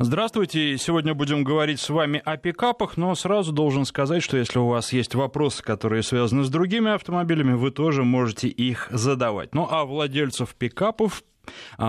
Здравствуйте, сегодня будем говорить с вами о пикапах, но сразу должен сказать, что если у вас есть вопросы, которые связаны с другими автомобилями, вы тоже можете их задавать. Ну а владельцев пикапов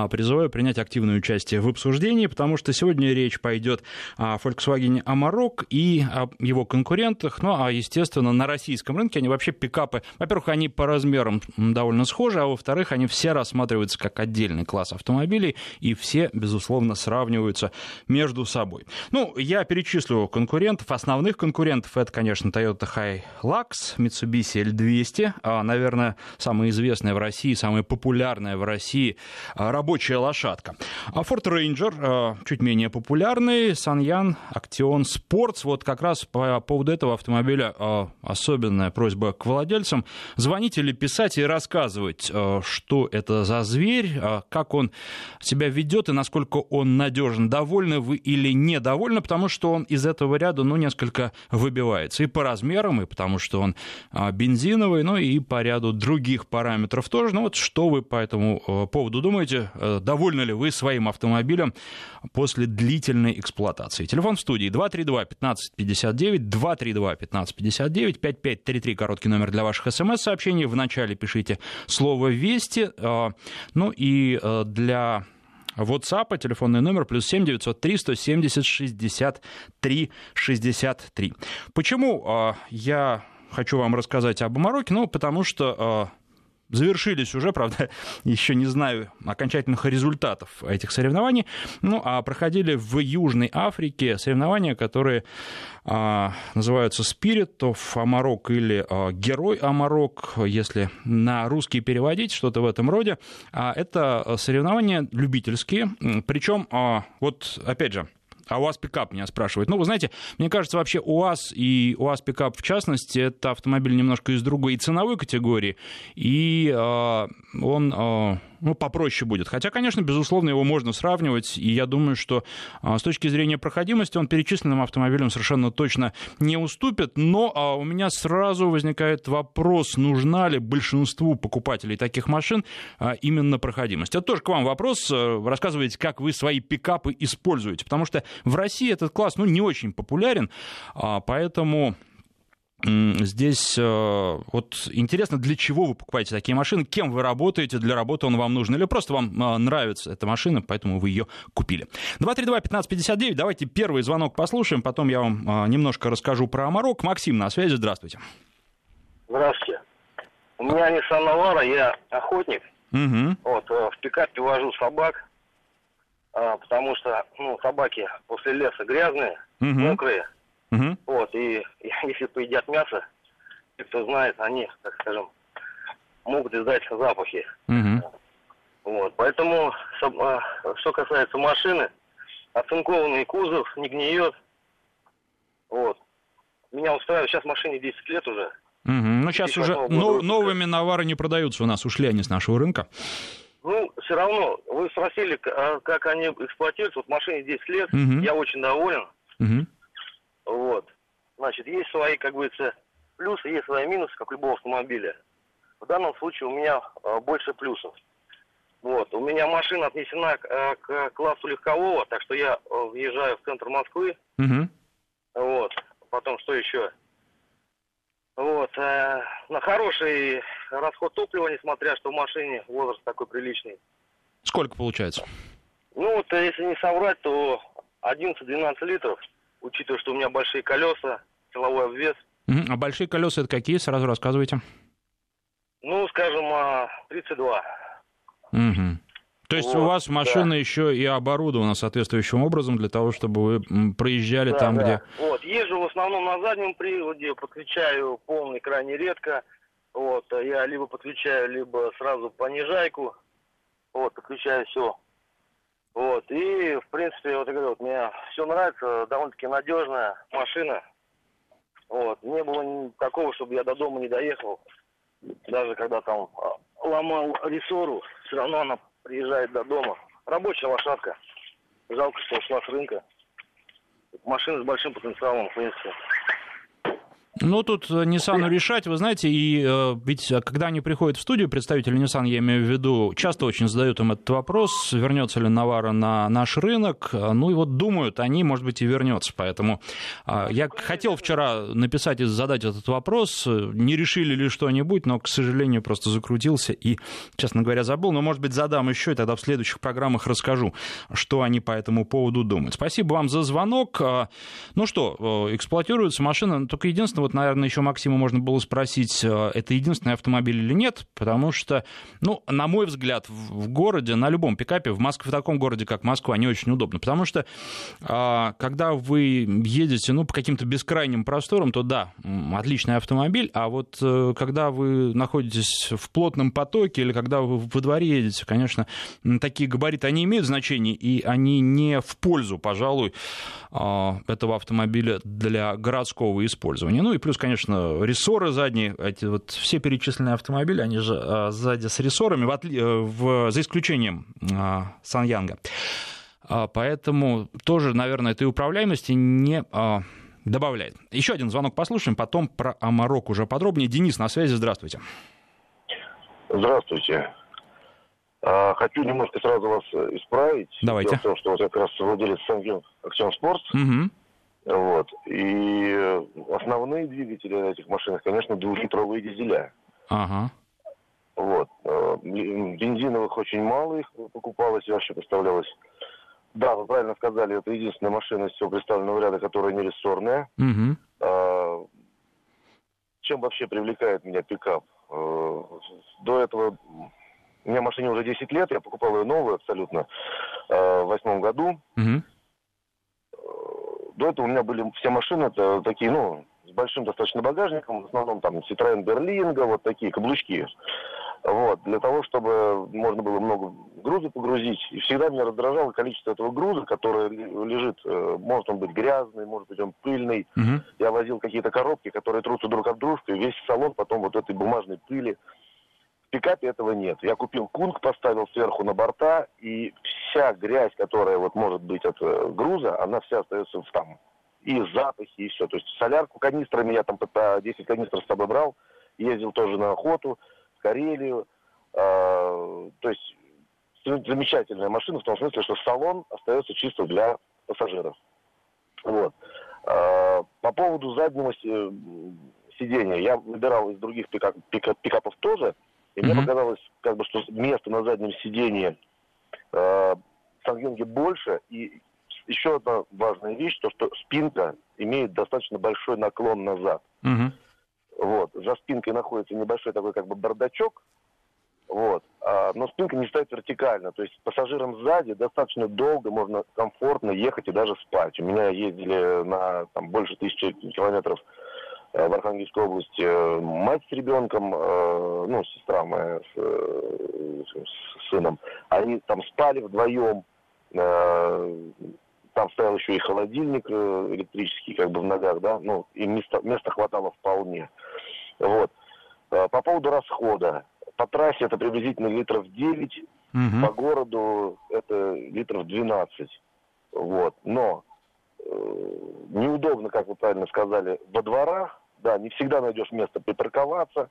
призываю принять активное участие в обсуждении, потому что сегодня речь пойдет о Volkswagen Amarok и о его конкурентах, ну а, естественно, на российском рынке они вообще пикапы, во-первых, они по размерам довольно схожи, а во-вторых, они все рассматриваются как отдельный класс автомобилей и все, безусловно, сравниваются между собой. Ну, я перечислю конкурентов, основных конкурентов, это, конечно, Toyota Hilux, Mitsubishi L200, наверное, самая известная в России, самая популярная в России рабочая лошадка. А Ford Ranger чуть менее популярный, SsangYong Actyon Sports. Вот как раз по поводу этого автомобиля особенная просьба к владельцам. Звонить или писать и рассказывать, что это за зверь, как он себя ведет и насколько он надежен. Довольны вы или недовольны, потому что он из этого ряда, ну, несколько выбивается. И по размерам, и потому что он бензиновый, ну, и по ряду других параметров тоже. Ну, вот что вы по этому поводу думаете? Думаете, довольны ли вы своим автомобилем после длительной эксплуатации? Телефон в студии 232-1559, 232-1559, 5533, короткий номер для ваших смс-сообщений. Вначале пишите слово «Вести», ну и для WhatsApp, телефонный номер +7 903 170 63 63. Почему я хочу вам рассказать об Амароке? Ну, потому что завершились уже, правда, еще не знаю окончательных результатов этих соревнований. Ну, а проходили в Южной Африке соревнования, которые называются Spirit of Amarok или Герой Амарок, если на русский переводить, что-то в этом роде. Это соревнования любительские, причем, вот опять же, а УАЗ-пикап меня спрашивают. Ну, вы знаете, мне кажется, вообще УАЗ и УАЗ-пикап, в частности, это автомобиль немножко из другой ценовой категории, и он ну, попроще будет. Хотя, конечно, безусловно, его можно сравнивать, и я думаю, что с точки зрения проходимости он перечисленным автомобилям совершенно точно не уступит, но у меня сразу возникает вопрос, нужна ли большинству покупателей таких машин именно проходимость. Это тоже к вам вопрос, рассказывайте, как вы свои пикапы используете, потому что в России этот класс, ну, не очень популярен, поэтому здесь вот интересно, для чего вы покупаете такие машины, кем вы работаете, для работы он вам нужен, или просто вам нравится эта машина, поэтому вы ее купили. 232-1559, давайте первый звонок послушаем, потом я вам немножко расскажу про Амарок. Максим на связи, здравствуйте. Здравствуйте. У меня Nissan Navara, я охотник. Угу. Вот, в пикапе вожу собак, потому что, ну, собаки после леса грязные, угу, мокрые. Угу. Вот, и если поедят мясо, те, кто знает, они, так скажем, могут издать запахи. Угу. Вот, поэтому, что касается машины, оцинкованный кузов, не гниет. Вот. Меня устраивает, сейчас машине 10 лет уже. Угу. Ну, сейчас уже новыми Навары не продаются у нас, ушли они с нашего рынка. Ну, все равно, вы спросили, как они эксплуатируются. Вот машине 10 лет, угу, я очень доволен. Угу. Вот. Значит, есть свои, как говорится, плюсы, есть свои минусы, как у любого автомобиля. В данном случае у меня больше плюсов. Вот. У меня машина отнесена к классу легкового, так что я въезжаю в центр Москвы. Угу. Вот. Потом что еще? Вот. На хороший расход топлива, несмотря что в машине возраст такой приличный. Сколько получается? Ну, вот, если не соврать, то 11-12 литров. Учитывая, что у меня большие колеса, силовой обвес. А большие колеса это какие? Сразу рассказывайте. Ну, скажем, 32. Угу. То есть вот, у вас машина, да, еще и оборудована соответствующим образом для того, чтобы вы проезжали, да, там, да, где... Вот, езжу в основном на заднем приводе, подключаю полный крайне редко. Вот, я либо подключаю, либо сразу понижайку. Вот, подключаю все. Вот, и, в принципе, вот я говорю, вот, мне все нравится, довольно-таки надежная машина. Вот, не было такого, чтобы я до дома не доехал. Даже когда там ломал рессору, все равно она приезжает до дома. Рабочая лошадка. Жалко, что ушла с рынка. Машина с большим потенциалом, в принципе. Ну, тут Ниссану решать, вы знаете, и ведь когда они приходят в студию, представители Nissan, я имею в виду, часто очень задают им этот вопрос, вернется ли Navara на наш рынок, ну и вот думают они, может быть, и вернется, поэтому я хотел вчера написать и задать этот вопрос, не решили ли что-нибудь, но, к сожалению, просто закрутился и, честно говоря, забыл, но, может быть, задам еще, и тогда в следующих программах расскажу, что они по этому поводу думают. Спасибо вам за звонок. Ну что, эксплуатируется машина, только единственное, вот, наверное, еще Максима можно было спросить, это единственный автомобиль или нет, потому что, ну, на мой взгляд, в городе, на любом пикапе, в Москве, в таком городе, как Москва, не очень удобно, потому что, когда вы едете, ну, по каким-то бескрайним просторам, то да, отличный автомобиль, а вот когда вы находитесь в плотном потоке или когда вы во дворе едете, конечно, такие габариты, они имеют значение, и они не в пользу, пожалуй, этого автомобиля для городского использования. Ну и плюс, конечно, рессоры задние, эти вот все перечисленные автомобили, они же сзади с рессорами, за исключением SsangYong. Поэтому тоже, наверное, этой управляемости не добавляет. Еще один звонок послушаем, потом про Amarok уже подробнее. Денис на связи, здравствуйте. Здравствуйте. Хочу немножко сразу вас исправить. Давайте. Дело в том, что вот я как раз владелец SsangYong Actyon Sports. Угу. Вот. И основные двигатели на этих машинах, конечно, 2-литровые дизеля. Ага. Вот. Бензиновых очень мало их покупалось и вообще поставлялось. Да, вы правильно сказали, это единственная машина из всего представленного ряда, которая не рессорная. Угу. Чем вообще привлекает меня пикап? До этого... У меня машине уже 10 лет, я покупал ее новую абсолютно в 2008 году. Угу. До этого у меня были все машины, это такие, ну, с большим достаточно багажником, в основном там Citroen Berlingo, вот такие каблучки. Вот, для того, чтобы можно было много груза погрузить. И всегда меня раздражало количество этого груза, который лежит, может он быть грязный, может быть он пыльный. Угу. Я возил какие-то коробки, которые трутся друг от дружки, и весь салон потом вот этой бумажной пыли. В пикапе этого нет. Я купил кунг, поставил сверху на борта, и вся грязь, которая вот может быть от груза, она вся остается в там. И запахи, и все. То есть солярку канистрами, я там 10 канистр с собой брал, ездил тоже на охоту, в Карелию. То есть замечательная машина в том смысле, что салон остается чисто для пассажиров. Вот. По поводу заднего сидения. Я выбирал из других пикапов тоже. И мне показалось, как бы, что места на заднем сидении в SsangYong больше. И еще одна важная вещь, то, что спинка имеет достаточно большой наклон назад. Вот. За спинкой находится небольшой такой как бы бардачок, вот. Но спинка не стоит вертикально. То есть пассажирам сзади достаточно долго можно комфортно ехать и даже спать. У меня ездили на там, больше 1000 километров в Архангельской области мать с ребенком, ну, сестра моя с сыном, они там спали вдвоем, там стоял еще и холодильник электрический, как бы в ногах, да, ну, и места хватало вполне. Вот. По поводу расхода. По трассе это приблизительно литров 9, угу. По городу это литров 12, вот, но... Неудобно, как вы правильно сказали, во дворах, да, не всегда найдешь место припарковаться,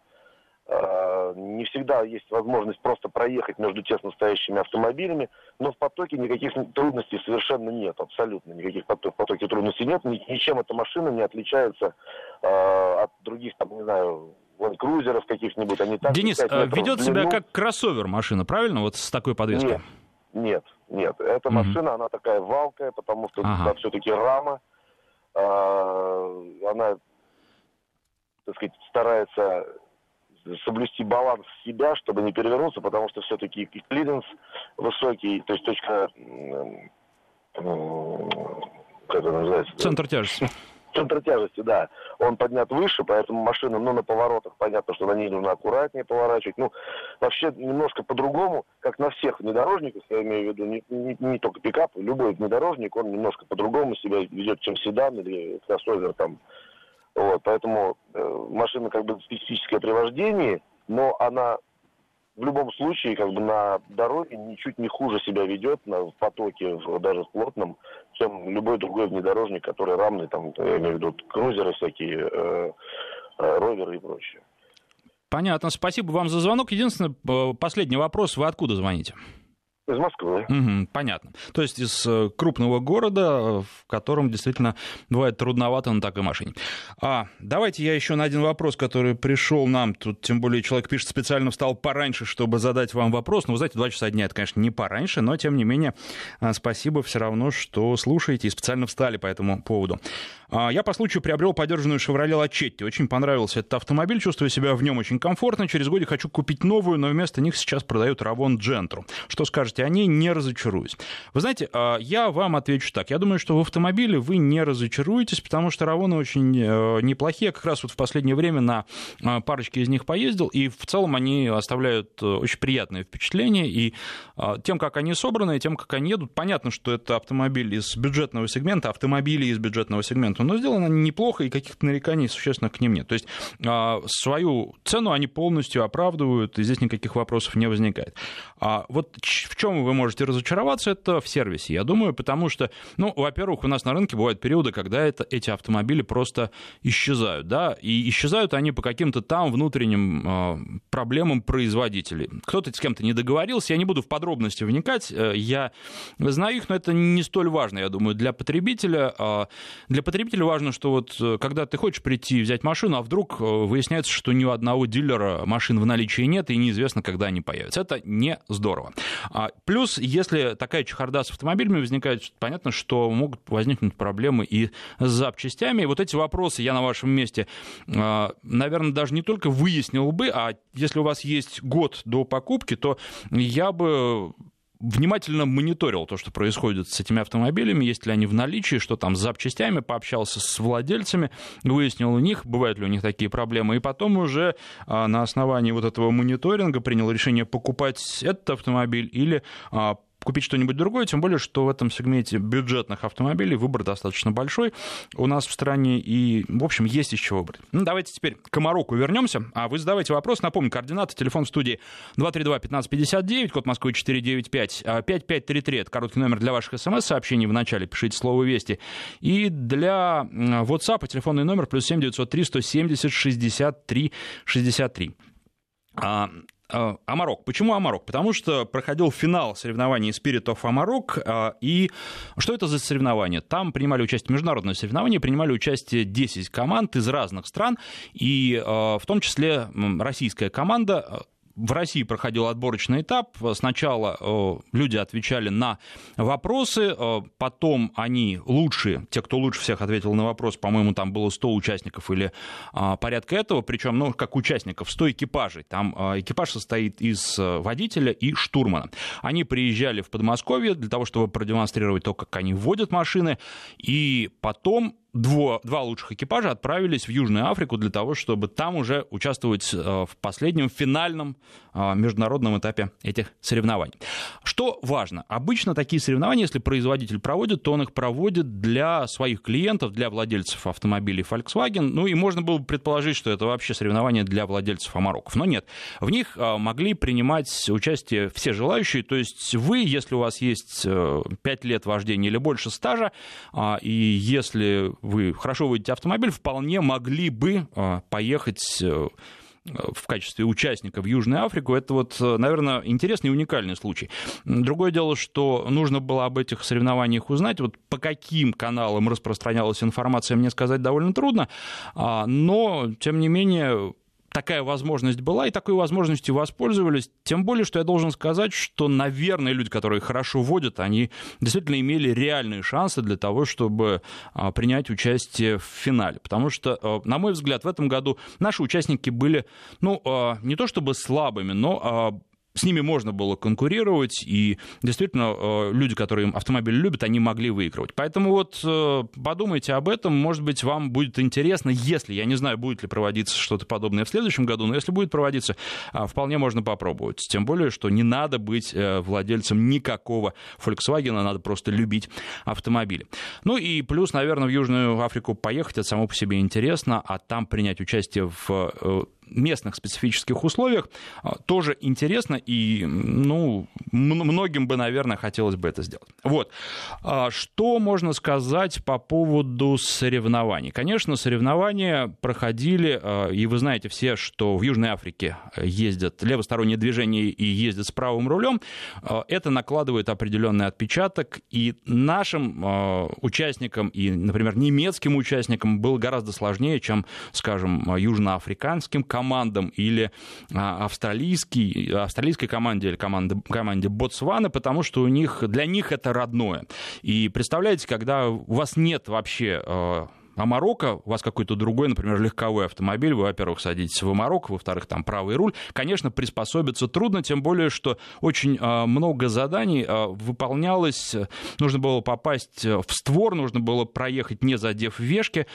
не всегда есть возможность просто проехать между тесно стоящими автомобилями, но в потоке никаких трудностей совершенно нет, абсолютно никаких в потоке трудностей нет, ничем эта машина не отличается от других, там, не знаю, лэнд-крузеров каких-нибудь. Они так, Денис, ведет себя как кроссовер машина, правильно, вот с такой подвеской? Нет. Эта машина, она такая валкая, потому что там все-таки рама. Она, так сказать, старается соблюсти баланс себя, чтобы не перевернуться, потому что все-таки клиренс высокий, то есть точка... Как это называется? Центр тяжести. Центр тяжести, да. Он поднят выше, поэтому машина, ну, на поворотах, понятно, что на ней нужно аккуратнее поворачивать. Ну, вообще, немножко по-другому, как на всех внедорожниках, я имею в виду, не только пикап, любой внедорожник, он немножко по-другому себя ведет, чем седан или кроссовер там. Вот, поэтому машина как бы специфическое при вождении, но она в любом случае как бы на дороге ничуть не хуже себя ведет в потоке, даже в плотном, чем любой другой внедорожник, который рамный, там, я имею в виду крузеры всякие, роверы и прочее. Понятно, спасибо вам за звонок. Единственное, последний вопрос, вы откуда звоните? Из Москвы. Угу, понятно. То есть из крупного города, в котором действительно бывает трудновато на такой машине. Давайте я еще на один вопрос, который пришел нам. Тут, тем более, человек пишет, специально встал пораньше, чтобы задать вам вопрос. Ну, вы знаете, 2 часа дня, это, конечно, не пораньше, но, тем не менее, спасибо все равно, что слушаете и специально встали по этому поводу. Я по случаю приобрел подержанную «Шевроле Лачетти». Очень понравился этот автомобиль, чувствую себя в нем очень комфортно. Через годик хочу купить новую, но вместо них сейчас продают «Равон Джентру». Что скажете? О ней не разочаруюсь. Вы знаете, я вам отвечу так. Я думаю, что в автомобиле вы не разочаруетесь, потому что «Равоны» очень неплохие. Я как раз вот в последнее время на парочке из них поездил, и в целом они оставляют очень приятное впечатление. И тем, как они собраны, и тем, как они едут, понятно, что это автомобиль из бюджетного сегмента, автомобили из бюджетного сегмента, но сделаны они неплохо, и каких-то нареканий существенно к ним нет. То есть свою цену они полностью оправдывают, и здесь никаких вопросов не возникает. Вот в чем вы можете разочароваться, это в сервисе, я думаю, потому что, ну, во-первых, у нас на рынке бывают периоды, когда эти автомобили просто исчезают, да, и исчезают они по каким-то там внутренним проблемам производителей. Кто-то с кем-то не договорился, я не буду в подробности вникать, я знаю их, но это не столь важно, я думаю, для потребителя. Для потребителя важно, что вот когда ты хочешь прийти и взять машину, а вдруг выясняется, что ни у одного дилера машин в наличии нет, и неизвестно, когда они появятся. Это не здорово. Плюс, если такая чехарда с автомобилями возникает, понятно, что могут возникнуть проблемы и с запчастями. И вот эти вопросы я на вашем месте, наверное, даже не только выяснил бы, а если у вас есть год до покупки, то я бы внимательно мониторил то, что происходит с этими автомобилями, есть ли они в наличии, что там с запчастями, пообщался с владельцами, выяснил у них, бывают ли у них такие проблемы, и потом уже на основании вот этого мониторинга принял решение покупать этот автомобиль или купить что-нибудь другое, тем более, что в этом сегменте бюджетных автомобилей выбор достаточно большой у нас в стране, и, в общем, есть из чего выбрать. Ну, давайте теперь к Амароку вернемся, а вы задавайте вопрос. Напомню, координаты, телефон в студии 232-1559, код Москвы 495, 5533, это короткий номер для ваших смс-сообщений, в начале пишите слово «Вести», и для WhatsApp телефонный номер +7 903 170 63 63. Амарок. Почему Амарок? Потому что проходил финал соревнований Spirit of Amarok. И что это за соревнования? Там принимали участие международные соревнования, принимали участие 10 команд из разных стран, и в том числе российская команда. В России проходил отборочный этап. Сначала люди отвечали на вопросы, потом они лучшие, те, кто лучше всех ответил на вопрос, по-моему, там было 100 участников или порядка этого, причем, ну, как участников, 100 экипажей. Там экипаж состоит из водителя и штурмана. Они приезжали в Подмосковье для того, чтобы продемонстрировать то, как они водят машины, и потом 2 лучших экипажа отправились в Южную Африку для того, чтобы там уже участвовать в последнем, финальном международном этапе этих соревнований. Что важно? Обычно такие соревнования, если производитель проводит, то он их проводит для своих клиентов, для владельцев автомобилей Volkswagen. Ну и можно было бы предположить, что это вообще соревнования для владельцев Амароков. Но нет. В них могли принимать участие все желающие. То есть вы, если у вас есть 5 лет вождения или больше стажа, и если вы хорошо водите автомобиль, вполне могли бы поехать в качестве участника в Южную Африку. Это вот, наверное, интересный и уникальный случай. Другое дело, что нужно было об этих соревнованиях узнать. Вот по каким каналам распространялась информация, мне сказать довольно трудно, но, тем не менее, такая возможность была, и такой возможностью воспользовались. Тем более, что я должен сказать, что, наверное, люди, которые хорошо водят, они действительно имели реальные шансы для того, чтобы принять участие в финале. Потому что, на мой взгляд, в этом году наши участники были, ну, не то чтобы слабыми, но с ними можно было конкурировать, и действительно люди, которые автомобили любят, они могли выигрывать. Поэтому вот подумайте об этом, может быть, вам будет интересно, если, я не знаю, будет ли проводиться что-то подобное в следующем году, но если будет проводиться, вполне можно попробовать. Тем более, что не надо быть владельцем никакого Volkswagen, надо просто любить автомобили. Ну и плюс, наверное, в Южную Африку поехать, это само по себе интересно, а там принять участие в местных специфических условиях тоже интересно, и многим бы, наверное, хотелось бы это сделать. Вот. Что можно сказать по поводу соревнований? Конечно, соревнования проходили, и вы знаете все, что в Южной Африке ездят левосторонние движения и ездят с правым рулем. Это накладывает определенный отпечаток, и нашим участникам, и, например, немецким участникам было гораздо сложнее, чем, скажем, южноафриканским командам или австралийской команде или команде Ботсваны, потому что для них это родное. И представляете, когда у вас нет вообще Амарока, у вас какой-то другой, например, легковой автомобиль, вы, во-первых, садитесь в Амарок, во-вторых, там правый руль, конечно, приспособиться трудно, тем более, что очень много заданий выполнялось, нужно было попасть в створ, нужно было проехать, не задев вешки.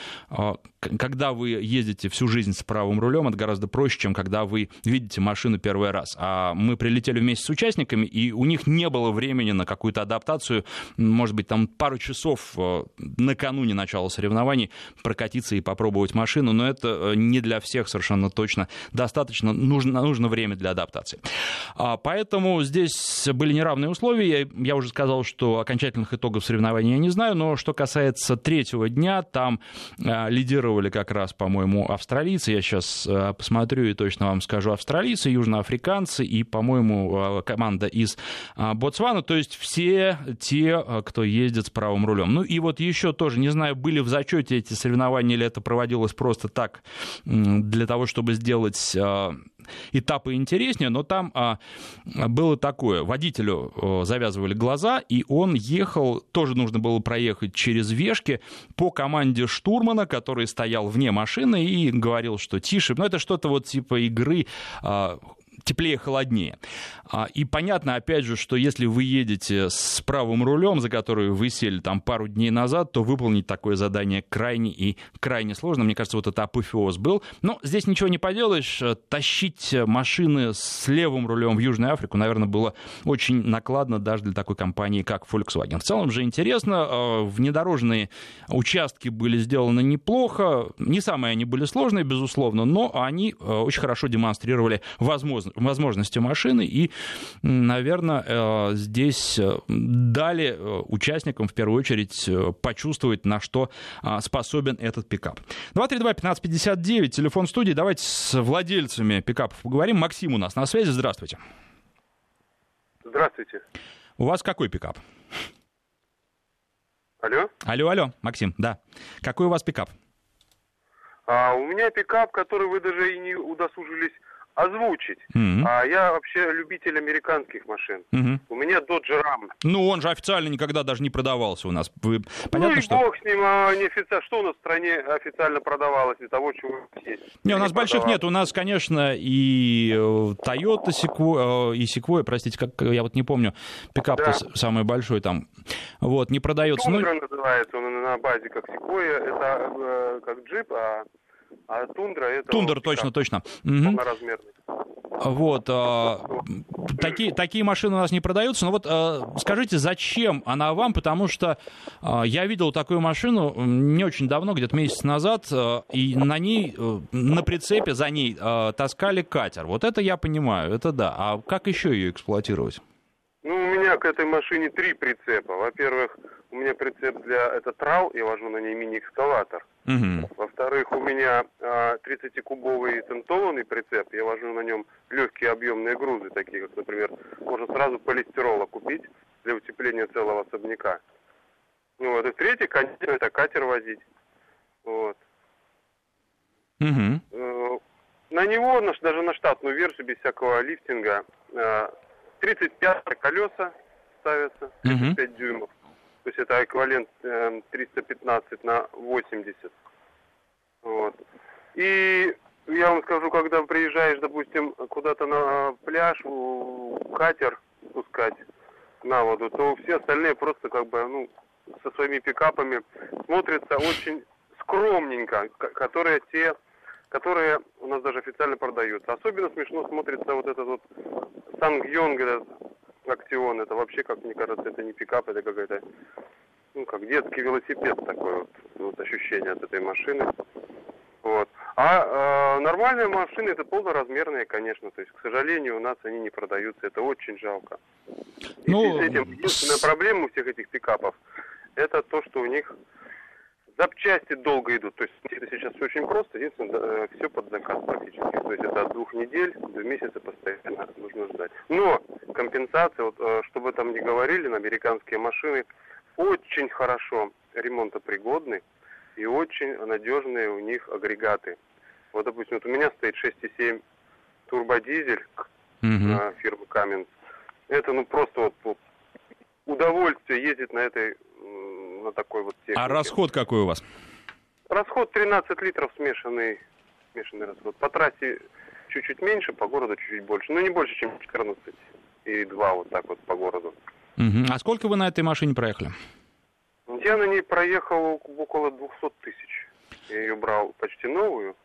Когда вы ездите всю жизнь с правым рулем, это гораздо проще, чем когда вы видите машину первый раз. А мы прилетели вместе с участниками, и у них не было времени на какую-то адаптацию, может быть, там пару часов накануне начала соревнований прокатиться и попробовать машину, но это не для всех совершенно точно достаточно, нужно время для адаптации. Поэтому здесь были неравные условия, я уже сказал, что окончательных итогов соревнований я не знаю, но что касается третьего дня, там лидировали как раз, по-моему, австралийцы, я сейчас посмотрю и точно вам скажу, австралийцы, южноафриканцы и, по-моему, команда из Ботсваны, то есть все те, кто ездит с правым рулем. Ну и вот еще тоже, не знаю, были в зачете эти соревнования или это проводилось просто так, для того, чтобы сделать этапы интереснее, но там было такое, водителю завязывали глаза, и он ехал, тоже нужно было проехать через вешки по команде штурмана, который стоял вне машины и говорил, что тише, но это что-то вот типа игры теплее-холоднее. И понятно, опять же, что если вы едете с правым рулем, за который вы сели там пару дней назад, то выполнить такое задание крайне сложно. Мне кажется, вот это апофеоз был. Но здесь ничего не поделаешь. Тащить машины с левым рулем в Южную Африку, наверное, было очень накладно даже для такой компании, как Volkswagen. В целом же интересно. Внедорожные участки были сделаны неплохо. Не самые они были сложные, безусловно, но они очень хорошо демонстрировали возможности машины и, наверное, здесь дали участникам, в первую очередь, почувствовать, на что способен этот пикап. 232-1559, телефон студии. Давайте с владельцами пикапов поговорим. Максим у нас на связи. Здравствуйте. Здравствуйте. У вас какой пикап? Алло? Алло, Максим, да. Какой у вас пикап? У меня пикап, который вы даже и не удосужились озвучить. Mm-hmm. Я вообще любитель американских машин. Mm-hmm. У меня Dodge Ram. Ну, он же официально никогда даже не продавался у нас. Понятно, что... бог с ним, что у нас в стране официально продавалось из того, чего есть? Не, у нас больших нет. У нас, конечно, и Toyota Sequoia, простите, как я вот не помню, пикап-то самый большой там. Вот, не продается. Тундра называется, он на базе как Sequoia, это как джип, а тундра это... Тундра, точно. Полноразмерный. Вот. Такие машины у нас не продаются. Но вот скажите, зачем она вам? Потому что я видел такую машину не очень давно, где-то месяц назад, и на ней, на прицепе за ней таскали катер. Вот это я понимаю, это да. А как еще ее эксплуатировать? Ну, у меня к этой машине три прицепа. Во-первых, у меня прицеп это трал, я вожу на ней мини-экскаватор. Угу. Во-вторых, у меня 30-кубовый тентованный прицеп, я вожу на нем легкие объемные грузы, такие как, например, можно сразу полистирола купить для утепления целого особняка. Вот. И в-третьих, конечно, это катер возить. Вот. Угу. На него, даже на штатную версию, без всякого лифтинга, 35 колеса ставятся, 35 дюймов. То есть это эквивалент 315 на 80. Вот. И я вам скажу, когда приезжаешь, допустим, куда-то на пляж, катер пускать на воду, то все остальные просто со своими пикапами смотрятся очень скромненько, которые у нас даже официально продаются. Особенно смешно смотрится вот этот вот SsangYong Actyon, это вообще, как мне кажется, это не пикап, это какая-то, как детский велосипед такой вот ощущение от этой машины. Вот. А нормальные машины — это полноразмерные, конечно. То есть, к сожалению, у нас они не продаются. Это очень жалко. Ну... И с этим единственная проблема у всех этих пикапов — это то, что у них запчасти долго идут. То есть это сейчас все очень просто. Единственное, все под заказ практически. То есть это от 2 недель до месяца постоянно нужно ждать. Но компенсация, вот, что бы там ни говорили, на американские машины очень хорошо ремонтопригодны. И очень надежные у них агрегаты. Вот, допустим, вот у меня стоит 6,7 турбодизель фирмы Cummins. Это, ну, просто вот удовольствие ездить на этой, на такой вот технике. А расход какой у вас? Расход 13 литров смешанный расход. По трассе чуть-чуть меньше, по городу чуть-чуть больше. Ну, не больше, чем 14,2 вот так вот по городу. А сколько вы на этой машине проехали? Я на ней проехал около 200 тысяч. Я ее брал почти новую.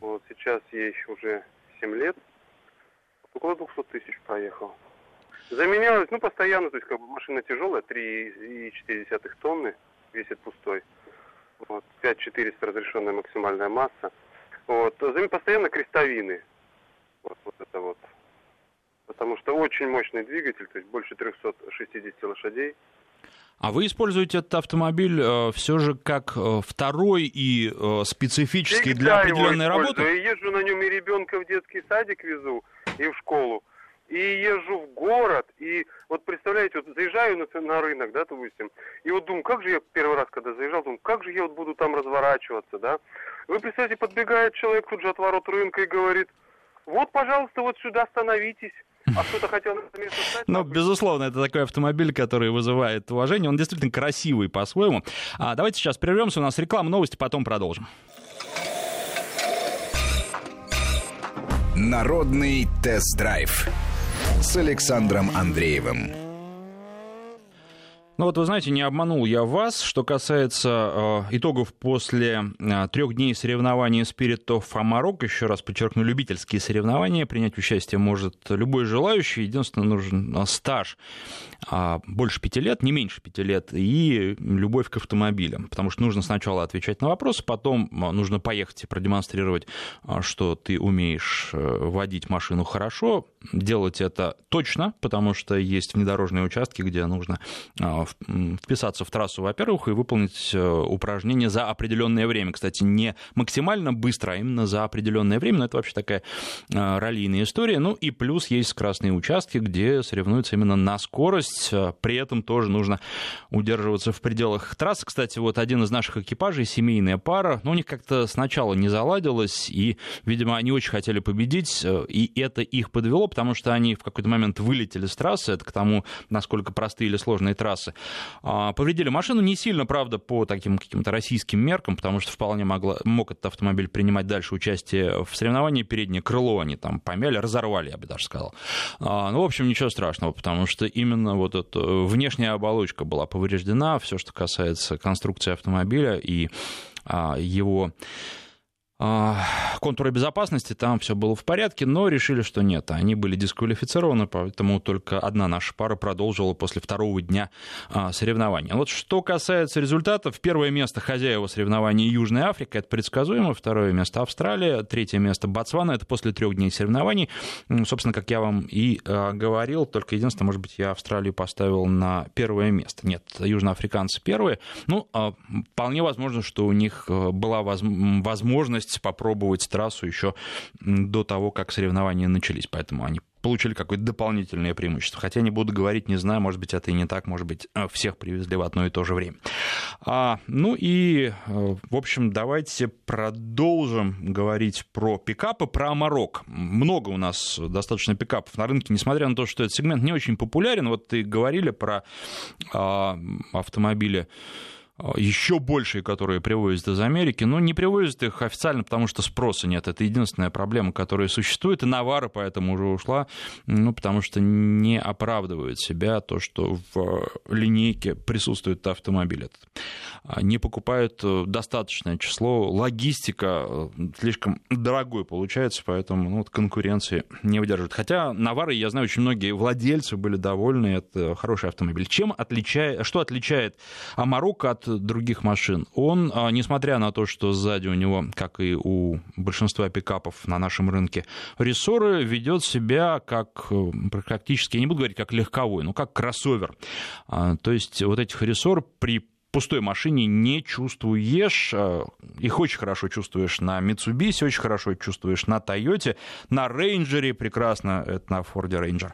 Вот сейчас ей уже 7 лет. Около 200 тысяч проехал. Заменялась, ну, постоянно. То есть, как бы, машина тяжелая, 3,4 тонны, весит пустой. Вот, 5400 разрешенная максимальная масса. Вот, постоянно крестовины. Вот это вот. Потому что очень мощный двигатель, то есть больше 360 лошадей. А вы используете этот автомобиль все же как второй и специфический для определенной работы? Я езжу на нем и ребенка в детский садик везу, и в школу, и езжу в город. И вот представляете, вот заезжаю на рынок, да, допустим, и вот думаю, как же я первый раз, когда заезжал, думаю, как же я вот буду там разворачиваться, да? Вы представляете, подбегает человек, тут же отворот рынка, и говорит: вот, пожалуйста, вот сюда остановитесь. А кто-то хотел на это место встать? Ну, безусловно, это такой автомобиль, который вызывает уважение. Он действительно красивый по-своему. А давайте сейчас прервемся. У нас реклама, новости, потом продолжим. Народный тест-драйв с Александром Андреевым. Ну вот, вы знаете, не обманул я вас, что касается итогов после 3 дней соревнований Spirit of Amarok. Еще раз подчеркну, любительские соревнования. Принять участие может любой желающий. Единственное, нужен стаж больше 5 лет, не меньше 5 лет, и любовь к автомобилям. Потому что нужно сначала отвечать на вопросы, потом нужно поехать и продемонстрировать, что ты умеешь водить машину хорошо. Делать это точно, потому что есть внедорожные участки, где нужно вписаться в трассу, во-первых, и выполнить упражнение за определенное время. Кстати, не максимально быстро, а именно за определенное время. Но это вообще такая раллийная история. Ну и плюс есть красные участки, где соревнуются именно на скорость. При этом тоже нужно удерживаться в пределах трассы. Кстати, вот один из наших экипажей, семейная пара, ну, у них как-то сначала не заладилось, и, видимо, они очень хотели победить, и это их подвело, потому что они в какой-то момент вылетели с трассы. Это к тому, насколько простые или сложные трассы. Повредили машину не сильно, правда, по таким каким-то российским меркам, потому что вполне мог этот автомобиль принимать дальше участие в соревновании. Переднее крыло они там помяли, разорвали, я бы даже сказал. Ну, в общем, ничего страшного, потому что именно вот эта внешняя оболочка была повреждена. Все, что касается конструкции автомобиля и его контуры безопасности, там все было в порядке, но решили, что нет, они были дисквалифицированы, поэтому только одна наша пара продолжила после 2-го дня соревнований. Вот что касается результатов, 1-е место хозяева соревнований — Южная Африка, это предсказуемо, 2-е место — Австралия, 3-е место — Ботсвана, это после 3 дней соревнований. Собственно, как я вам и говорил, только единственное, может быть, я Австралию поставил на 1-е место. Нет, южноафриканцы 1-е. Ну, вполне возможно, что у них была возможность попробовать трассу еще до того, как соревнования начались. Поэтому они получили какое-то дополнительное преимущество. Хотя не буду говорить, не знаю, может быть, это и не так, может быть, всех привезли в одно и то же время. Ну и, в общем, давайте продолжим говорить про пикапы, про Amarok. Много у нас достаточно пикапов на рынке, несмотря на то, что этот сегмент не очень популярен. Вот и говорили про автомобили еще большие, которые привозят из Америки, но не привозят их официально, потому что спроса нет. Это единственная проблема, которая существует. И Навара поэтому уже ушла, ну, потому что не оправдывает себя то, что в линейке присутствует автомобиль этот. не покупают достаточное число, логистика слишком дорогой получается, поэтому ну, вот конкуренции не выдерживают. Хотя Навары, я знаю, очень многие владельцы были довольны, это хороший автомобиль. Что отличает Амарока от других машин? Он, несмотря на то, что сзади у него, как и у большинства пикапов на нашем рынке, рессоры, ведет себя как практически, я не буду говорить, как легковой, но как кроссовер. То есть вот этих рессор при пустой машине не чувствуешь, их очень хорошо чувствуешь на Mitsubishi, очень хорошо чувствуешь на Toyota, на Ranger прекрасно, это на Ford Ranger,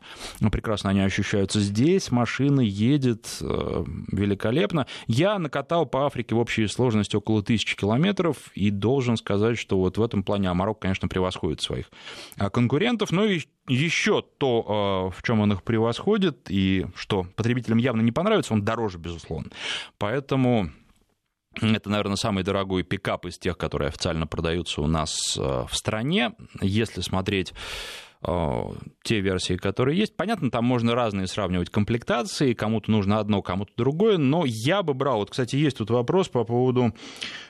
прекрасно они ощущаются. Здесь машина едет великолепно. Я накатал по Африке в общей сложности около 1000 километров и должен сказать, что вот в этом плане Amarok, конечно, превосходит своих конкурентов, но и еще то, в чем он их превосходит, и что потребителям явно не понравится, он дороже, безусловно. Поэтому это, наверное, самый дорогой пикап из тех, которые официально продаются у нас в стране. Если смотреть те версии, которые есть. Понятно, там можно разные сравнивать комплектации, кому-то нужно одно, кому-то другое, но я бы брал, вот, кстати, есть тут вопрос по поводу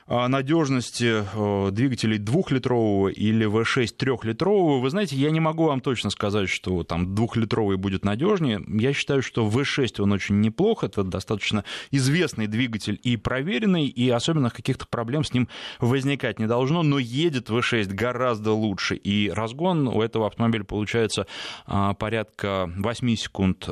надежности двигателей 2-литрового или V6 3-литрового. Вы знаете, я не могу вам точно сказать, что там 2-литровый будет надежнее. Я считаю, что V6 он очень неплох, это достаточно известный двигатель и проверенный, и особенно каких-то проблем с ним возникать не должно, но едет V6 гораздо лучше, и разгон у этого автомобиля получается порядка 8 секунд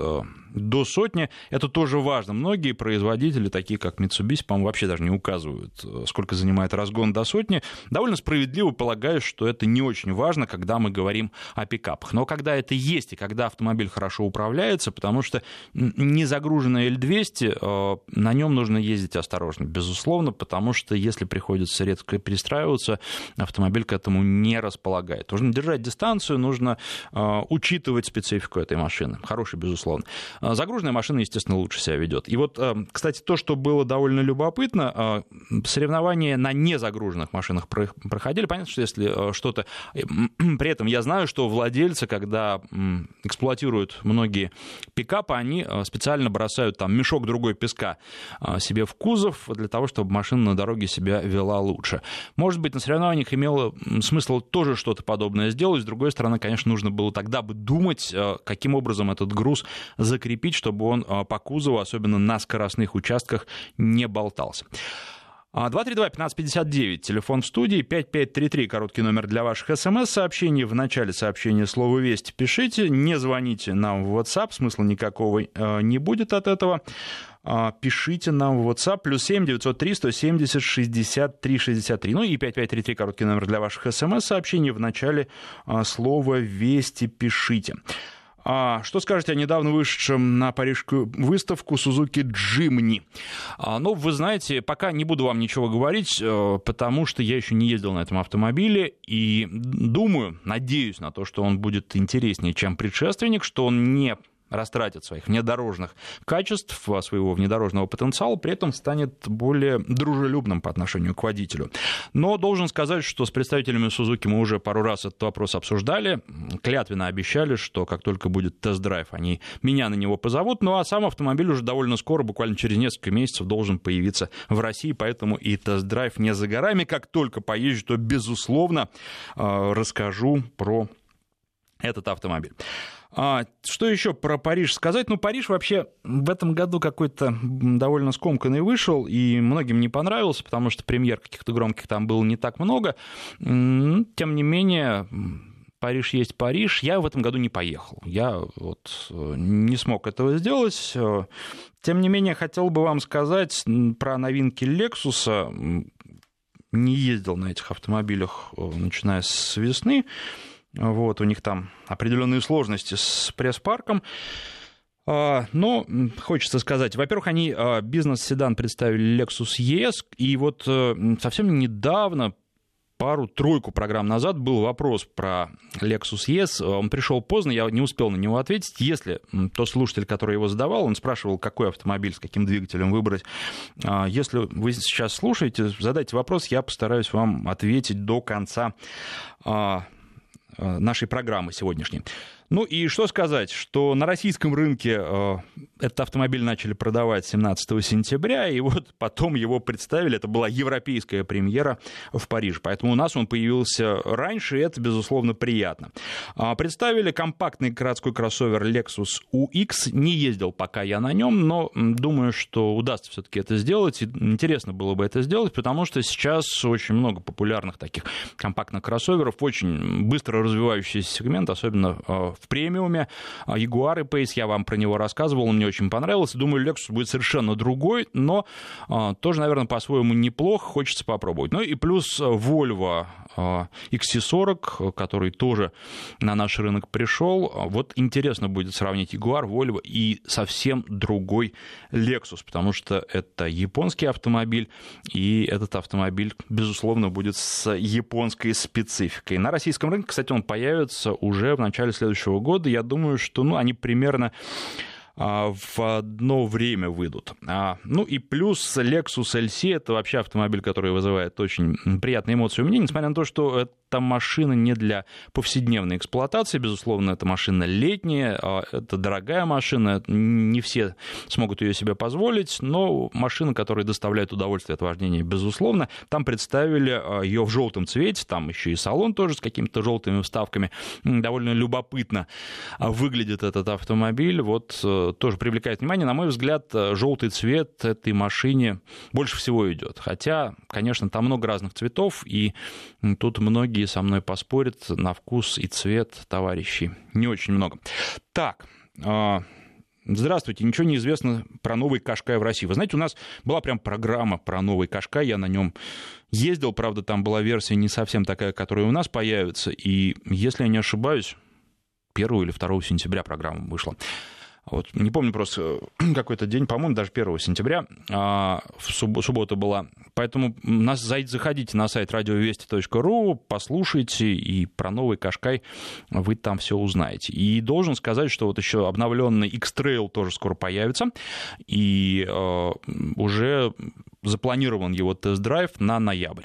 до сотни. Это тоже важно. Многие производители, такие как Mitsubishi, по-моему, вообще даже не указывают, сколько занимает разгон до сотни. Довольно справедливо полагаю, что это не очень важно, когда мы говорим о пикапах. Но когда это есть и когда автомобиль хорошо управляется, потому что незагруженный L200, на нем нужно ездить осторожно, безусловно, потому что если приходится редко перестраиваться, автомобиль к этому не располагает. Нужно держать дистанцию, нужно учитывать специфику этой машины. Хороший, безусловно. Загруженная машина, естественно, лучше себя ведет. И вот, кстати, то, что было довольно любопытно, соревнования на незагруженных машинах проходили. Понятно, что если что-то... При этом я знаю, что владельцы, когда эксплуатируют многие пикапы, они специально бросают там мешок другой песка себе в кузов для того, чтобы машина на дороге себя вела лучше. Может быть, на соревнованиях имело смысл тоже что-то подобное сделать. С другой стороны, конечно, нужно было тогда бы думать, каким образом этот груз закрепить, чтобы он по кузову, особенно на скоростных участках, не болтался. 232-1559, телефон в студии, 5533, короткий номер для ваших смс-сообщений. В начале сообщения слово «Весть» пишите, не звоните нам в WhatsApp, смысла никакого не будет от этого. Пишите нам в WhatsApp, +7 903 170 63 63, ну и 5533, короткий номер для ваших смс-сообщений. В начале слово «Вести» пишите. Что скажете о недавно вышедшем на парижскую выставку Suzuki Jimny? Ну, вы знаете, пока не буду вам ничего говорить, потому что я еще не ездил на этом автомобиле, и думаю, надеюсь на то, что он будет интереснее, чем предшественник, что он не растратит своих внедорожных качеств, своего внедорожного потенциала, при этом станет более дружелюбным по отношению к водителю. Но должен сказать, что с представителями Сузуки мы уже пару раз этот вопрос обсуждали, клятвенно обещали, что как только будет тест-драйв, они меня на него позовут, ну а сам автомобиль уже довольно скоро, буквально через несколько месяцев, должен появиться в России, поэтому и тест-драйв не за горами. Как только поезжу, то, безусловно, расскажу про этот автомобиль. Что еще про Париж сказать? Ну, Париж вообще в этом году какой-то довольно скомканный вышел, и многим не понравился, потому что премьер каких-то громких там было не так много. Тем не менее, Париж есть Париж. Я в этом году не поехал. Я вот не смог этого сделать. Тем не менее, хотел бы вам сказать про новинки Lexus. Не ездил на этих автомобилях, начиная с весны. Вот, у них там определенные сложности с пресс-парком. Но хочется сказать, во-первых, они бизнес-седан представили Lexus ES, и вот совсем недавно, пару-тройку программ назад, был вопрос про Lexus ES. Он пришел поздно, я не успел на него ответить. Если тот слушатель, который его задавал, он спрашивал, какой автомобиль с каким двигателем выбрать. Если вы сейчас слушаете, задайте вопрос, я постараюсь вам ответить до конца нашей программы сегодняшней. Ну и что сказать, что на российском рынке этот автомобиль начали продавать 17 сентября, и вот потом его представили, это была европейская премьера в Париже, поэтому у нас он появился раньше, и это, безусловно, приятно. Представили компактный городской кроссовер Lexus UX, не ездил пока я на нем, но думаю, что удастся все-таки это сделать, и интересно было бы это сделать, потому что сейчас очень много популярных таких компактных кроссоверов, очень быстро развивающийся сегмент, особенно в премиуме. Jaguar Pace, я вам про него рассказывал, он мне очень понравился. Думаю, Lexus будет совершенно другой, но тоже, наверное, по-своему неплохо, хочется попробовать. Ну и плюс Volvo XC40, который тоже на наш рынок пришел. Вот интересно будет сравнить Jaguar, Volvo и совсем другой Lexus, потому что это японский автомобиль, и этот автомобиль, безусловно, будет с японской спецификой. На российском рынке, кстати, он появится уже в начале следующего года. Я думаю, что они примерно в одно время выйдут. Ну и плюс Lexus LC, это вообще автомобиль, который вызывает очень приятные эмоции у меня, несмотря на то, что эта машина не для повседневной эксплуатации, безусловно, это машина летняя, это дорогая машина, не все смогут ее себе позволить, но машина, которая доставляет удовольствие от вождения, безусловно. Там представили ее в желтом цвете, там еще и салон тоже с какими-то желтыми вставками, довольно любопытно выглядит этот автомобиль, вот тоже привлекает внимание. На мой взгляд, желтый цвет этой машине больше всего идет. Хотя, конечно, там много разных цветов, и тут многие со мной поспорят, на вкус и цвет товарищей не очень много. Так, здравствуйте, ничего не известно про новый Кашкай в России. Вы знаете, у нас была прям программа про новый Кашкай, я на нем ездил, правда, там была версия не совсем такая, которая у нас появится, и, если я не ошибаюсь, 1 или 2 сентября программа вышла. Вот, не помню просто какой-то день, по-моему, даже 1 сентября, в субботу была. Поэтому заходите на сайт radiovesti.ru, послушайте, и про новый Кашкай вы там все узнаете. И должен сказать, что вот еще обновленный X-Trail тоже скоро появится, и уже запланирован его тест-драйв на ноябрь.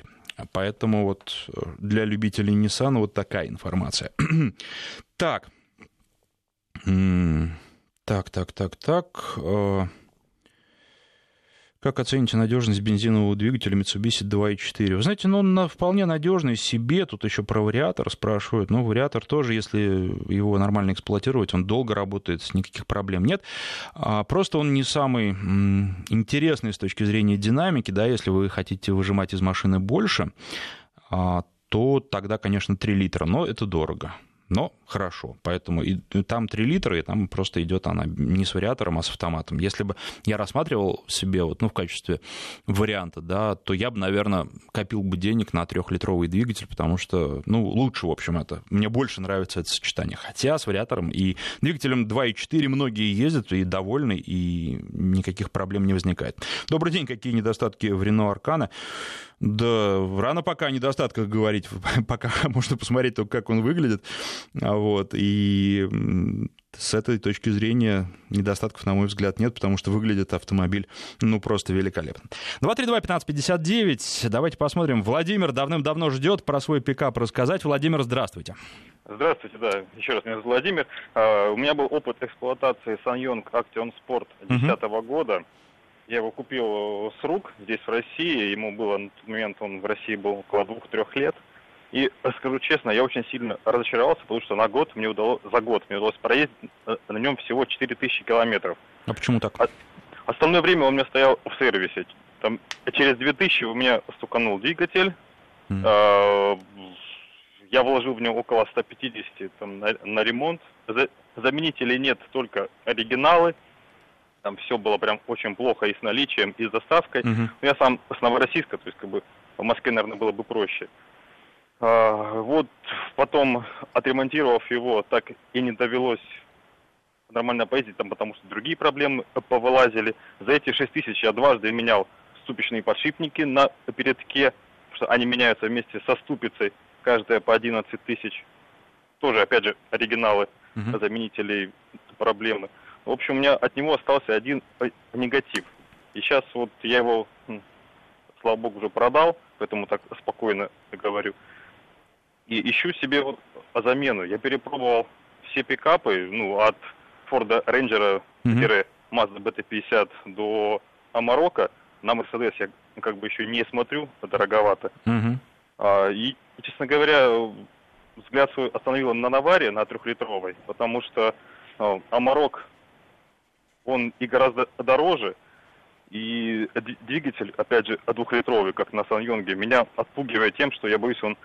Поэтому вот для любителей Nissan вот такая информация. Так... Так. Как оцените надежность бензинового двигателя Mitsubishi 2.4? Вы знаете, он вполне надежный себе. Тут еще про вариатор спрашивают. Ну, вариатор тоже, если его нормально эксплуатировать, он долго работает, никаких проблем нет. Просто он не самый интересный с точки зрения динамики. Да, если вы хотите выжимать из машины больше, то тогда, конечно, 3 литра. Но это дорого. Но хорошо, поэтому и там 3 литра, и там просто идет она не с вариатором, а с автоматом. Если бы я рассматривал себе в качестве варианта, да, то я бы, наверное, копил бы денег на 3-литровый двигатель, потому что, лучше, в общем, это. Мне больше нравится это сочетание. Хотя с вариатором и двигателем 2.4 многие ездят и довольны, и никаких проблем не возникает. Добрый день, какие недостатки в Renault Arkana? Да, рано пока о недостатках говорить, пока можно посмотреть только, как он выглядит. И с этой точки зрения недостатков, на мой взгляд, нет, потому что выглядит автомобиль, просто великолепно. 232-1559, давайте посмотрим. Владимир давным-давно ждет про свой пикап рассказать. Владимир, здравствуйте. Здравствуйте, да, еще раз, меня зовут Владимир. У меня был опыт эксплуатации SsangYong Actyon Sports 2010 года. Я его купил с рук здесь, в России. Ему было на тот момент, он в России был около 2-3 лет. И скажу честно, я очень сильно разочаровался, потому что за год мне удалось проездить на нем всего 4000 километров. А почему так? Остальное время он у меня стоял в сервисе. Там, через 2000 у меня стуканул двигатель. Я вложил в него около 150 на ремонт. Заменителей нет, только оригиналы. Там все было прям очень плохо и с наличием, и с доставкой. Я сам с Новороссийска, то есть в Москве, наверное, было бы проще. Потом, отремонтировав его, так и не довелось нормально поездить, потому что другие проблемы повылазили. За эти 6000 я дважды менял ступичные подшипники на передке, потому что они меняются вместе со ступицей, каждая по 11000. Тоже, опять же, оригиналы, заменителей, проблемы. В общем, у меня от него остался один негатив. И сейчас я его, слава богу, уже продал, поэтому так спокойно говорю. И ищу себе замену. Я перепробовал все пикапы, ну, от Ford Ranger, Mazda BT-50 до Амарока, на Mercedes я как бы еще не смотрю, дороговато. И, честно говоря, взгляд свой остановил на Наваре, на 3-литровой, потому что Амарок, он и гораздо дороже, и двигатель, опять же, 2-литровый, как на SsangYong, меня отпугивает тем, что я боюсь, он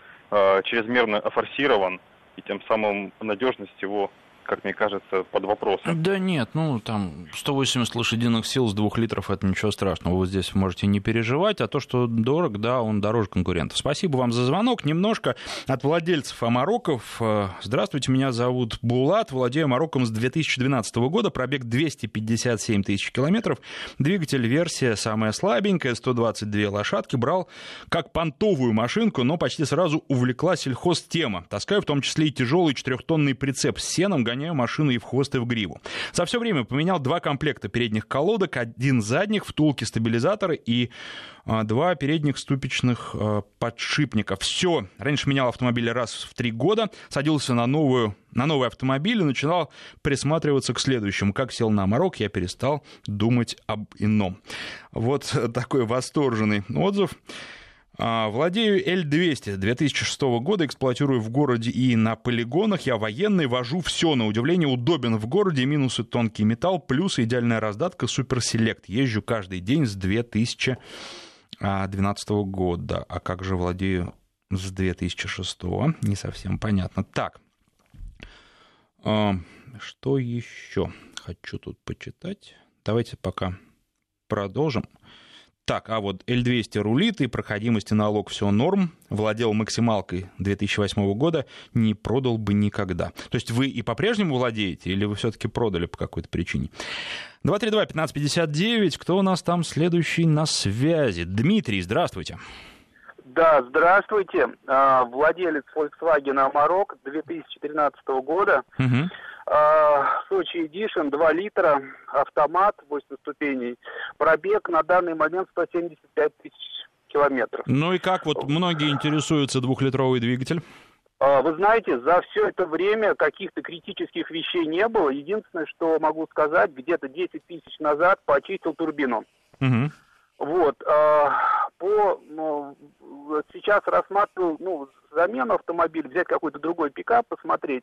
чрезмерно форсирован, и тем самым надежность его, как мне кажется, под вопросом. Да нет, ну там 180 лошадиных сил с 2 литров, это ничего страшного. Вы здесь можете не переживать. А то, что дорог, да, он дороже конкурентов. Спасибо вам за звонок. Немножко от владельцев Амароков. Здравствуйте, меня зовут Булат. Владею Амароком с 2012 года. Пробег 257 тысяч километров. Двигатель версия самая слабенькая, 122 лошадки. Брал как понтовую машинку, но почти сразу увлекла сельхозтема. Таскаю в том числе и тяжелый 4-тонный прицеп с сеном, машину и в хвост, и в гриву. За все время поменял 2 комплекта передних колодок, 1 задних, втулки стабилизатора и 2 передних ступичных подшипника. Все. Раньше менял автомобили раз в 3 года, садился на новый автомобиль и начинал присматриваться к следующему. Как сел на Амарок, я перестал думать об ином. Вот такой восторженный отзыв. Владею L200 2006 года, эксплуатирую в городе и на полигонах. Я военный, вожу все, на удивление, удобен в городе. Минусы — тонкий металл, плюсы — идеальная раздатка, суперселект. Езжу каждый день с 2012 года. А как же владею с 2006? Не совсем понятно. Так, что еще хочу тут почитать? Давайте пока продолжим. Так, а вот L200 рулит, и проходимость и налог все норм. Владел максималкой 2008 года, не продал бы никогда. То есть вы и по-прежнему владеете, или вы все-таки продали по какой-то причине? 232-1559, кто у нас там следующий на связи? Дмитрий, здравствуйте. Да, здравствуйте. Владелец Volkswagen Amarok 2013 года. Сочи Edition, 2 литра, автомат, 8 ступеней, пробег на данный момент 175 тысяч километров. Ну и как вот многие интересуются, двухлитровый двигатель? Вы знаете, за все это время каких-то критических вещей не было. Единственное, что могу сказать, где-то 10 тысяч назад почистил турбину. Вот, сейчас рассматриваю, ну, замену автомобиля, взять какой-то другой пикап, посмотреть,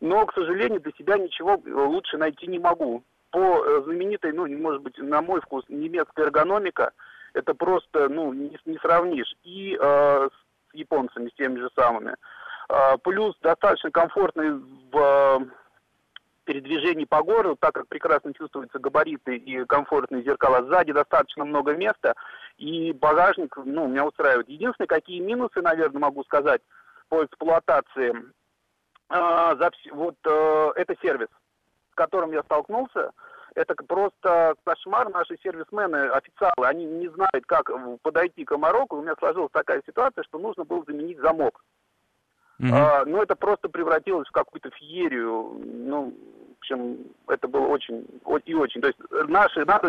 но, к сожалению, для себя ничего лучше найти не могу. По знаменитой, ну, может быть, на мой вкус, немецкая эргономика, это просто, ну, не сравнишь, и с японцами, с теми же самыми. Плюс достаточно комфортный в передвижений по городу, так как прекрасно чувствуются габариты и комфортные зеркала сзади, достаточно много места, и багажник, ну, меня устраивает. Единственное, какие минусы, наверное, могу сказать по эксплуатации, это сервис, с которым я столкнулся. Это просто кошмар. Наши сервисмены, официалы, они не знают, как подойти к Амароку. У меня сложилась такая ситуация, что нужно было заменить замок. Но это просто превратилось в какую-то феерию, ну, в общем, это было очень и очень. То есть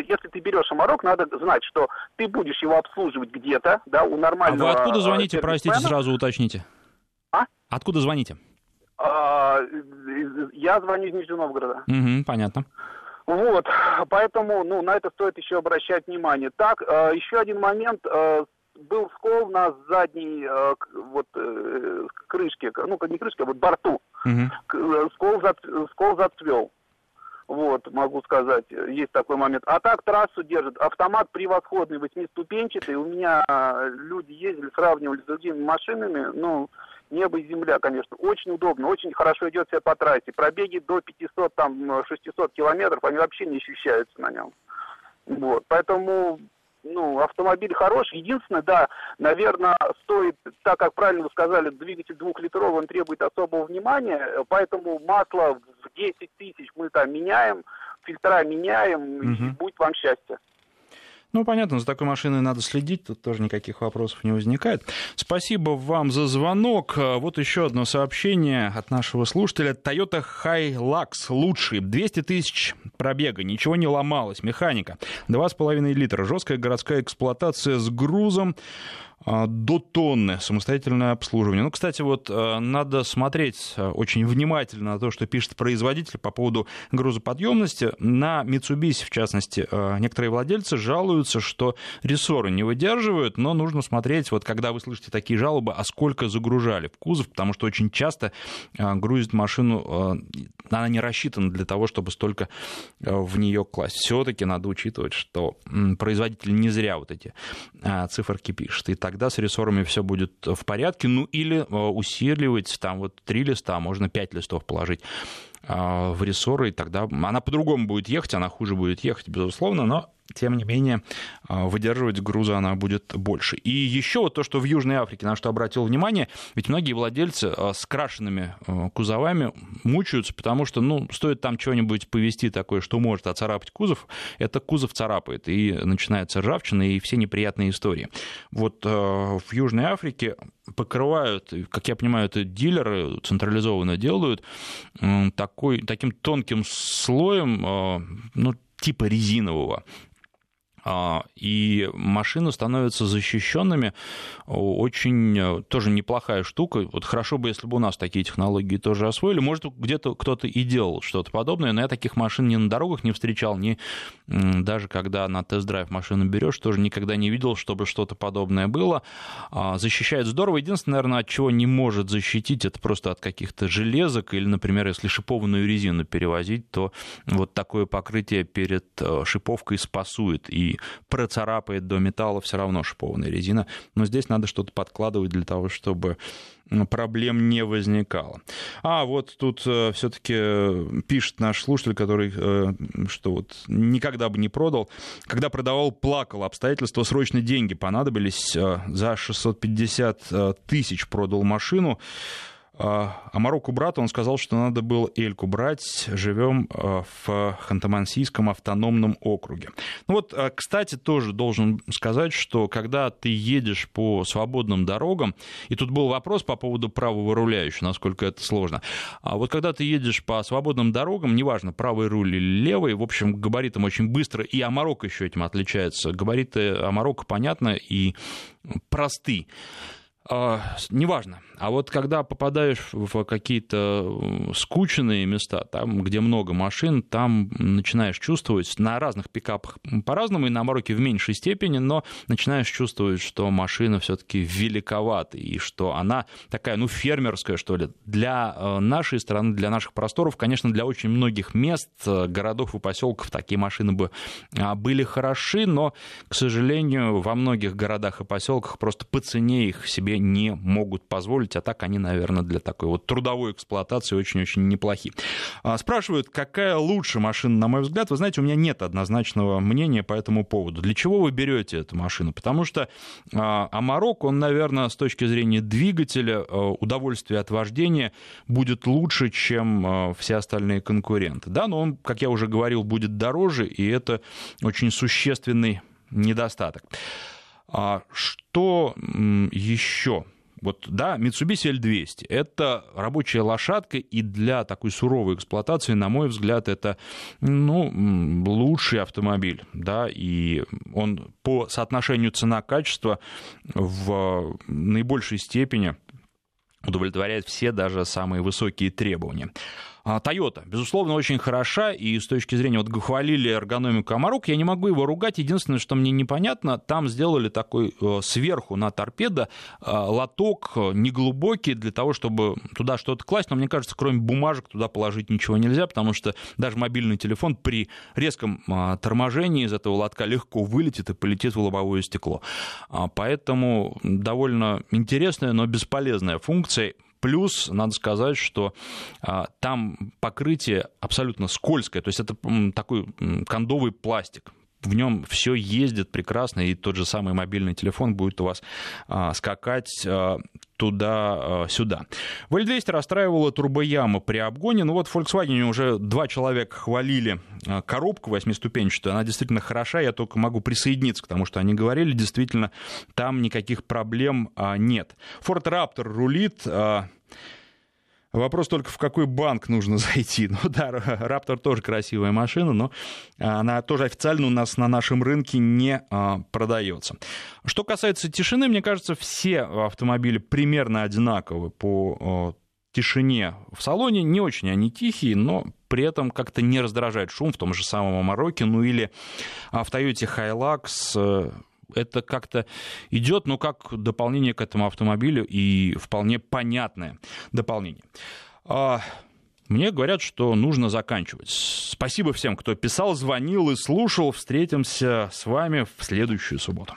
если ты берешь Амарок, надо знать, что ты будешь его обслуживать где-то, да, у нормального... А вы откуда звоните, простите, сразу уточните? А? Откуда звоните? Я звоню из Нижнего Новгорода. Понятно. Вот, поэтому, ну, на это стоит еще обращать внимание. Так, еще один момент... Был скол на задней крышке, ну, не крышке, а вот борту. Скол зацвел. Вот, могу сказать, есть такой момент. А так трассу держит. Автомат превосходный, 8-ступенчатый. У меня люди ездили, сравнивали с другими машинами. Ну, небо и земля, конечно. Очень удобно, очень хорошо идет себя по трассе. Пробеги до 500, там, 600 километров, они вообще не ощущаются на нем. Вот, поэтому... Ну, автомобиль хороший. Единственное, да, наверное, стоит, так как правильно вы сказали, двигатель 2-литровый, он требует особого внимания, поэтому масло в 10 тысяч мы там меняем, фильтра меняем, и будет вам счастье. Ну, понятно, за такой машиной надо следить, тут тоже никаких вопросов не возникает. Спасибо вам за звонок. Вот еще одно сообщение от нашего слушателя. Toyota Hilux лучший, 200 тысяч пробега, ничего не ломалось, механика, 2,5 литра, жесткая городская эксплуатация с грузом, до тонны самостоятельное обслуживание. Ну, кстати, вот надо смотреть очень внимательно на то, что пишет производитель по поводу грузоподъемности. На Mitsubishi, в частности, некоторые владельцы жалуются, что рессоры не выдерживают, но нужно смотреть, вот когда вы слышите такие жалобы, а сколько загружали в кузов, потому что очень часто грузит машину, она не рассчитана для того, чтобы столько в нее класть. Все-таки надо учитывать, что производитель не зря вот эти циферки пишет. И тогда с рессорами все будет в порядке, ну или усиливать, там вот 3 листа, можно 5 листов положить в рессоры, и тогда она по-другому будет ехать, она хуже будет ехать, безусловно, но тем не менее выдерживать груза она будет больше. И еще вот то, что в Южной Африке, на что обратил внимание, ведь многие владельцы с крашенными кузовами мучаются, потому что, ну, стоит там чего-нибудь повезти такое, что может оцарапать кузов, это кузов царапает, и начинается ржавчина, и все неприятные истории. Вот в Южной Африке покрывают, как я понимаю, это дилеры централизованно делают, таким тонким слоем, ну, типа резинового. И машины становятся защищенными. Очень тоже неплохая штука. Вот хорошо бы, если бы у нас такие технологии тоже освоили. Может, где-то кто-то и делал что-то подобное, но я таких машин ни на дорогах не встречал, ни даже когда на тест-драйв машину берешь, тоже никогда не видел, чтобы что-то подобное было. Защищает здорово. Единственное, наверное, от чего не может защитить, это просто от каких-то железок или, например, если шипованную резину перевозить, то вот такое покрытие перед шиповкой спасует и процарапает до металла все равно шипованная резина. Но здесь надо что-то подкладывать для того, чтобы проблем не возникало. А вот тут все-таки пишет наш слушатель, который, что вот никогда бы не продал. Когда продавал, плакал. Обстоятельства, срочно деньги понадобились. За 650 тысяч продал машину. Амароку брату он сказал, что надо было Эльку брать. Живем в Ханты-Мансийском автономном округе. Ну вот, кстати, тоже должен сказать, что когда ты едешь по свободным дорогам, и тут был вопрос по поводу правого руля еще, насколько это сложно. А вот когда ты едешь по свободным дорогам, неважно, правый руль или левый, в общем, габаритом очень быстро, и Амарок еще этим отличается. Габариты Амарока, понятно, и просты. Неважно. А вот когда попадаешь в какие-то скучные места, там, где много машин, там начинаешь чувствовать, на разных пикапах по-разному, и на Амароке в меньшей степени, но начинаешь чувствовать, что машина все-таки великовата, и что она такая, ну, фермерская, что ли. Для нашей страны, для наших просторов, конечно, для очень многих мест, городов и поселков такие машины бы были хороши, но, к сожалению, во многих городах и поселках просто по цене их себе не могут позволить, а так они, наверное, для такой вот трудовой эксплуатации очень-очень неплохи. Спрашивают, какая лучше машина, на мой взгляд. Вы знаете, у меня нет однозначного мнения по этому поводу. Для чего вы берете эту машину? Потому что Амарок, он, наверное, с точки зрения двигателя, удовольствие от вождения будет лучше, чем все остальные конкуренты. Да, но он, как я уже говорил, будет дороже, и это очень существенный недостаток. Что еще? Вот, да, Mitsubishi L200 — это рабочая лошадка, и для такой суровой эксплуатации, на мой взгляд, это, ну, лучший автомобиль, да, и он по соотношению цена-качество в наибольшей степени удовлетворяет все, даже самые высокие требования. Toyota, безусловно, очень хороша, и с точки зрения, вот хвалили эргономику Амарок, я не могу его ругать, единственное, что мне непонятно, там сделали такой сверху на торпедо лоток неглубокий для того, чтобы туда что-то класть, но мне кажется, кроме бумажек туда положить ничего нельзя, потому что даже мобильный телефон при резком торможении из этого лотка легко вылетит и полетит в лобовое стекло. Поэтому довольно интересная, но бесполезная функция. Плюс, надо сказать, что там покрытие абсолютно скользкое, то есть это такой кондовый пластик. В нем все ездит прекрасно, и тот же самый мобильный телефон будет у вас скакать туда-сюда. В L200 расстраивала турбояма при обгоне. Ну вот в Volkswagen уже два человека хвалили коробку восьмиступенчатую. Она действительно хороша, я только могу присоединиться к тому, что они говорили. Действительно, там никаких проблем нет. Ford Raptor рулит. Вопрос только, в какой банк нужно зайти. Ну да, Raptor тоже красивая машина, но она тоже официально у нас на нашем рынке не продается. Что касается тишины, мне кажется, все автомобили примерно одинаковы по тишине в салоне. Не очень они тихие, но при этом как-то не раздражает шум в том же самом Амароке, ну или в Toyota Hilux. Это как-то идет, ну, как дополнение к этому автомобилю, и вполне понятное дополнение. Мне говорят, что нужно заканчивать. Спасибо всем, кто писал, звонил и слушал. Встретимся с вами в следующую субботу.